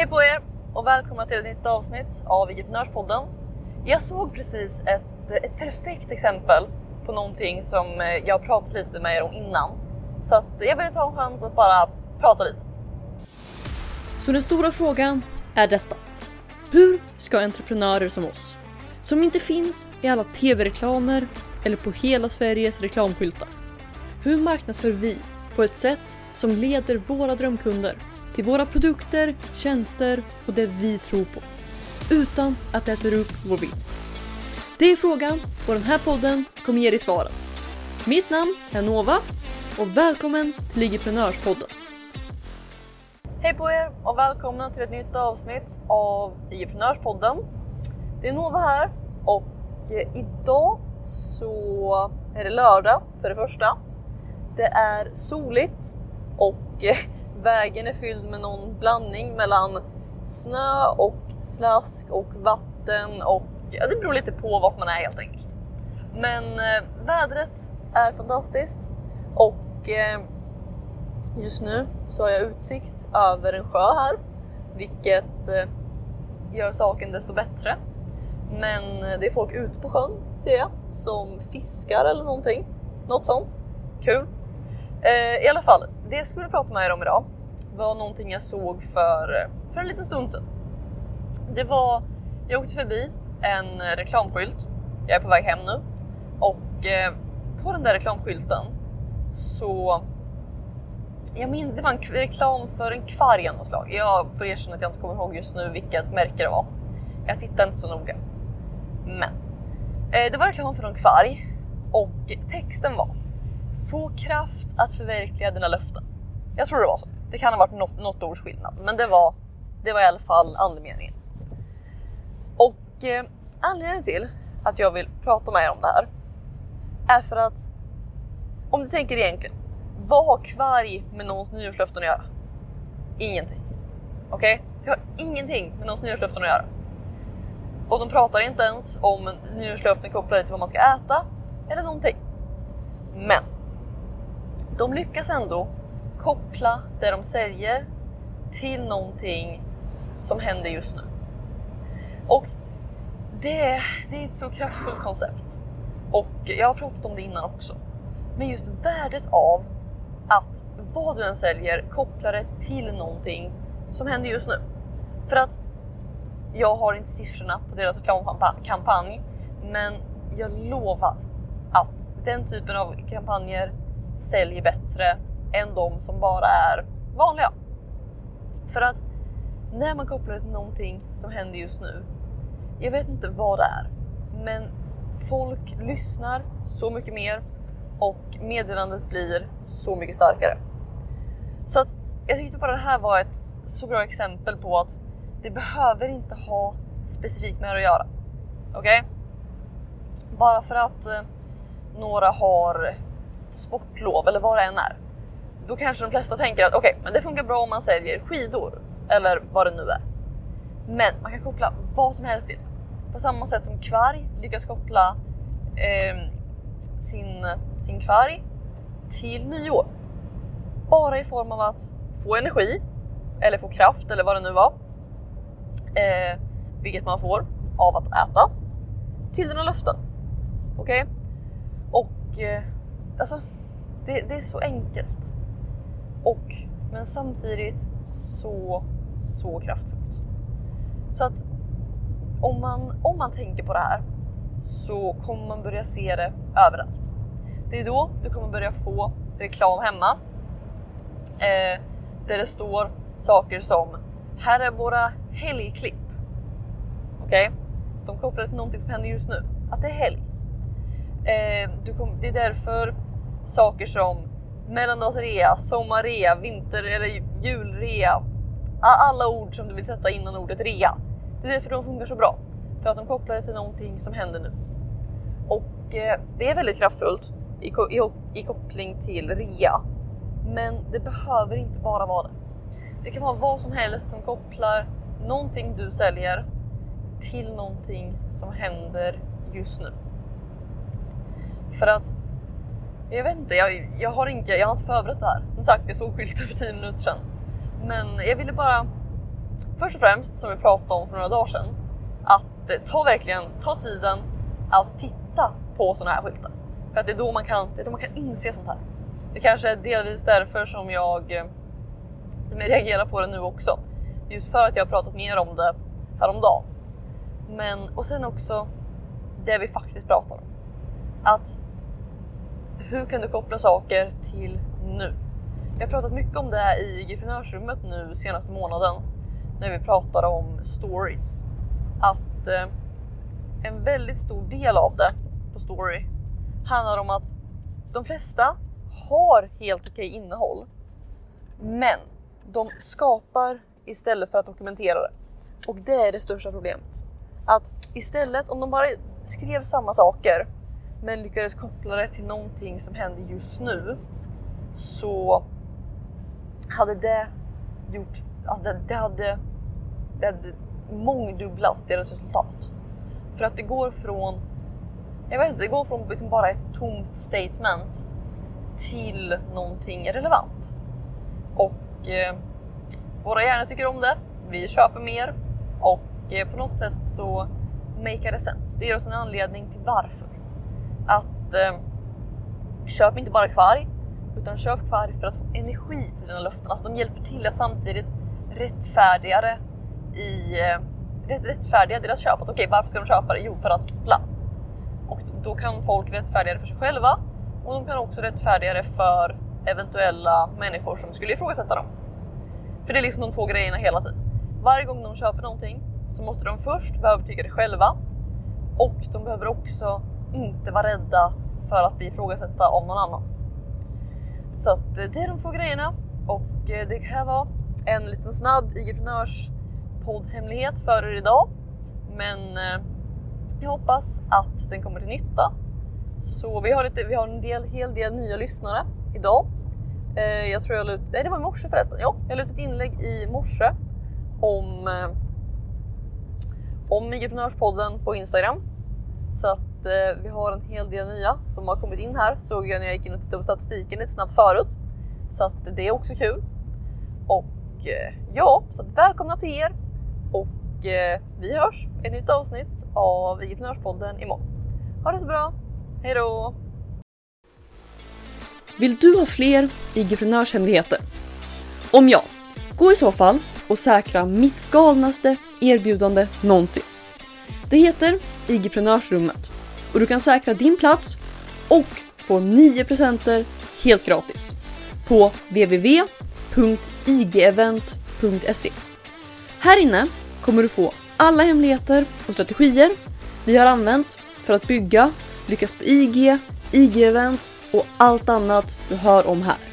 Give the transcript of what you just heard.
Hej på er och välkomna till ett nytt avsnitt av IGprenörspodden. Jag såg precis ett perfekt exempel på någonting som jag har pratat lite med er om innan. Så att jag vill ta en chans att bara prata lite. Så den stora frågan är detta. Hur ska entreprenörer som oss, som inte finns i alla tv-reklamer eller på hela Sveriges reklamskyltar, hur marknadsför vi på ett sätt som leder våra drömkunder till våra produkter, tjänster och det vi tror på, utan att äta upp vår vinst? Det är frågan, och den här podden kommer ge dig svaren. Mitt namn är Nova och välkommen till IGprenörspodden. Hej på er och välkomna till ett nytt avsnitt av IGprenörspodden. Det är Nova här och idag så är det lördag för det första. Det är soligt och vägen är fylld med någon blandning mellan snö och slask och vatten och det beror lite på vart man är helt enkelt. Men vädret är fantastiskt och just nu så har jag utsikt över en sjö här, vilket gör saken desto bättre. Men det är folk ute på sjön, ser jag, som fiskar eller någonting. Något sånt. Kul. I alla fall, det jag skulle prata med er om idag var någonting jag såg för en liten stund sedan. Det var, jag åkte förbi en reklamskylt. Jag är på väg hem nu. Och på den där reklamskylten så... Jag minns, det var en reklam för en kvarg av något slag. Jag får erkänna att jag inte kommer ihåg just nu vilket märke det var. Jag tittar inte så noga. Men det var reklam för en kvarg och texten var: få kraft att förverkliga dina löften. Jag tror det var så. Det kan ha varit något års skillnad, men det var i alla fall andemeningen. Och anledningen till att jag vill prata med er om det här är för att om du tänker egentligen, vad har kvarg med någons nyårslöften att göra? Ingenting. Okej? Det har ingenting med någons nyårslöften att göra. Och de pratar inte ens om nyårslöften kopplade till vad man ska äta eller någonting. Men de lyckas ändå koppla det de säger till någonting som händer just nu. Och det är ett så kraftfullt koncept. Och jag har pratat om det innan också. Men just värdet av att vad du än säljer kopplar det till någonting som händer just nu. För att jag har inte siffrorna på deras reklamkampanj, men jag lovar att den typen av kampanjer säljer bättre än de som bara är vanliga. För att när man kopplar det till någonting som händer just nu, jag vet inte vad det är, men folk lyssnar så mycket mer och meddelandet blir så mycket starkare. Så att jag tyckte bara det här var ett så bra exempel på att det behöver inte ha specifikt med att göra. Okej? Bara för att några har sportlov eller vad det än är, då kanske de flesta tänker att okej, men det funkar bra om man säljer skidor eller vad det nu är. Men man kan koppla vad som helst till. På samma sätt som kvarg lyckas koppla sin kvarg till nyår. Bara i form av att få energi eller få kraft eller vad det nu var. Vilket man får av att äta till dina löften. Okej? Och alltså det är så enkelt. Men samtidigt så kraftfullt. Så att om man tänker på det här så kommer man börja se det överallt. Det är då du kommer börja få reklam hemma där det står saker som: här är våra helgklipp. Okej? De kopplar till någonting som händer just nu, att det är helg. Det är därför saker som mellandagsrea, sommarrea, vinter- eller julrea, alla ord som du vill sätta innan ordet rea, det är därför de funkar så bra. För att de kopplar det till någonting som händer nu. Och det är väldigt kraftfullt i koppling till rea. Men det behöver inte bara vara det. Det kan vara vad som helst som kopplar någonting du säljer till någonting som händer just nu. För att, jag vet inte, jag har inte förberett det här. Som sagt, jag såg skylten för 10 minuter sedan. Men jag ville bara Först och främst, som vi pratade om för några dagar sedan, att ta tiden att titta på sådana här skyltar. För att det är då man kan inse sånt här. Det kanske är delvis därför som jag reagerar på det nu också. Just för att jag har pratat mer om det häromdagen. Och sen också det vi faktiskt pratar om. Att hur kan du koppla saker till nu? Jag har pratat mycket om det här i IGprenörsrummet nu senaste månaden. När vi pratar om stories. Att en väldigt stor del av det på story handlar om att de flesta har helt okej innehåll. Men de skapar istället för att dokumentera det. Och det är det största problemet. Att istället, om de bara skrev samma saker men lyckades koppla det till någonting som händer just nu, så hade det gjort, alltså det hade mångdubblat deras resultat. För att det går från, liksom bara ett tomt statement till någonting relevant. Och våra hjärnor tycker om det, vi köper mer och på något sätt så make it sense. Det ger oss en anledning till varför. Att köp inte bara kvarg, utan köp kvarg för att få energi till dina löften. Alltså de hjälper till att samtidigt rättfärdiga deras köp. Att okej, varför ska de köpa det? Jo, för att bla. Och då kan folk rättfärdiga det för sig själva. Och de kan också rättfärdiga det för eventuella människor som skulle ifrågasätta dem. För det är liksom de två grejerna hela tiden. Varje gång de köper någonting så måste de först vara övertygade själva. Och de behöver också inte vara rädda för att bli ifrågasatta av någon annan. Så att det är de två grejerna. Och det här var en liten snabb IGprenörspoddhemlighet för er idag. Men jag hoppas att den kommer till nytta. Så vi har en hel del nya lyssnare idag. Jag tror jag la ut... Nej, det var i morse förresten. Ja, jag la ut ett inlägg i morse om IGprenörspodden på Instagram. Så att vi har en hel del nya som har kommit in här. Såg jag när jag gick in och tittade på statistiken lite snabbt förut. Så att det är också kul. Och ja, så att välkomna till er. Och vi hörs i ett nytt avsnitt av IGprenörspodden imorgon. Ha det så bra! Hej då! Vill du ha fler IGprenörshemligheter? Om ja, gå i så fall och säkra mitt galnaste erbjudande någonsin. Det heter IGprenörsrummet och du kan säkra din plats och få 9% helt gratis på www.igevent.se. Här inne kommer du få alla hemligheter och strategier vi har använt för att bygga, lyckas på IG, IG-event och allt annat du hör om här.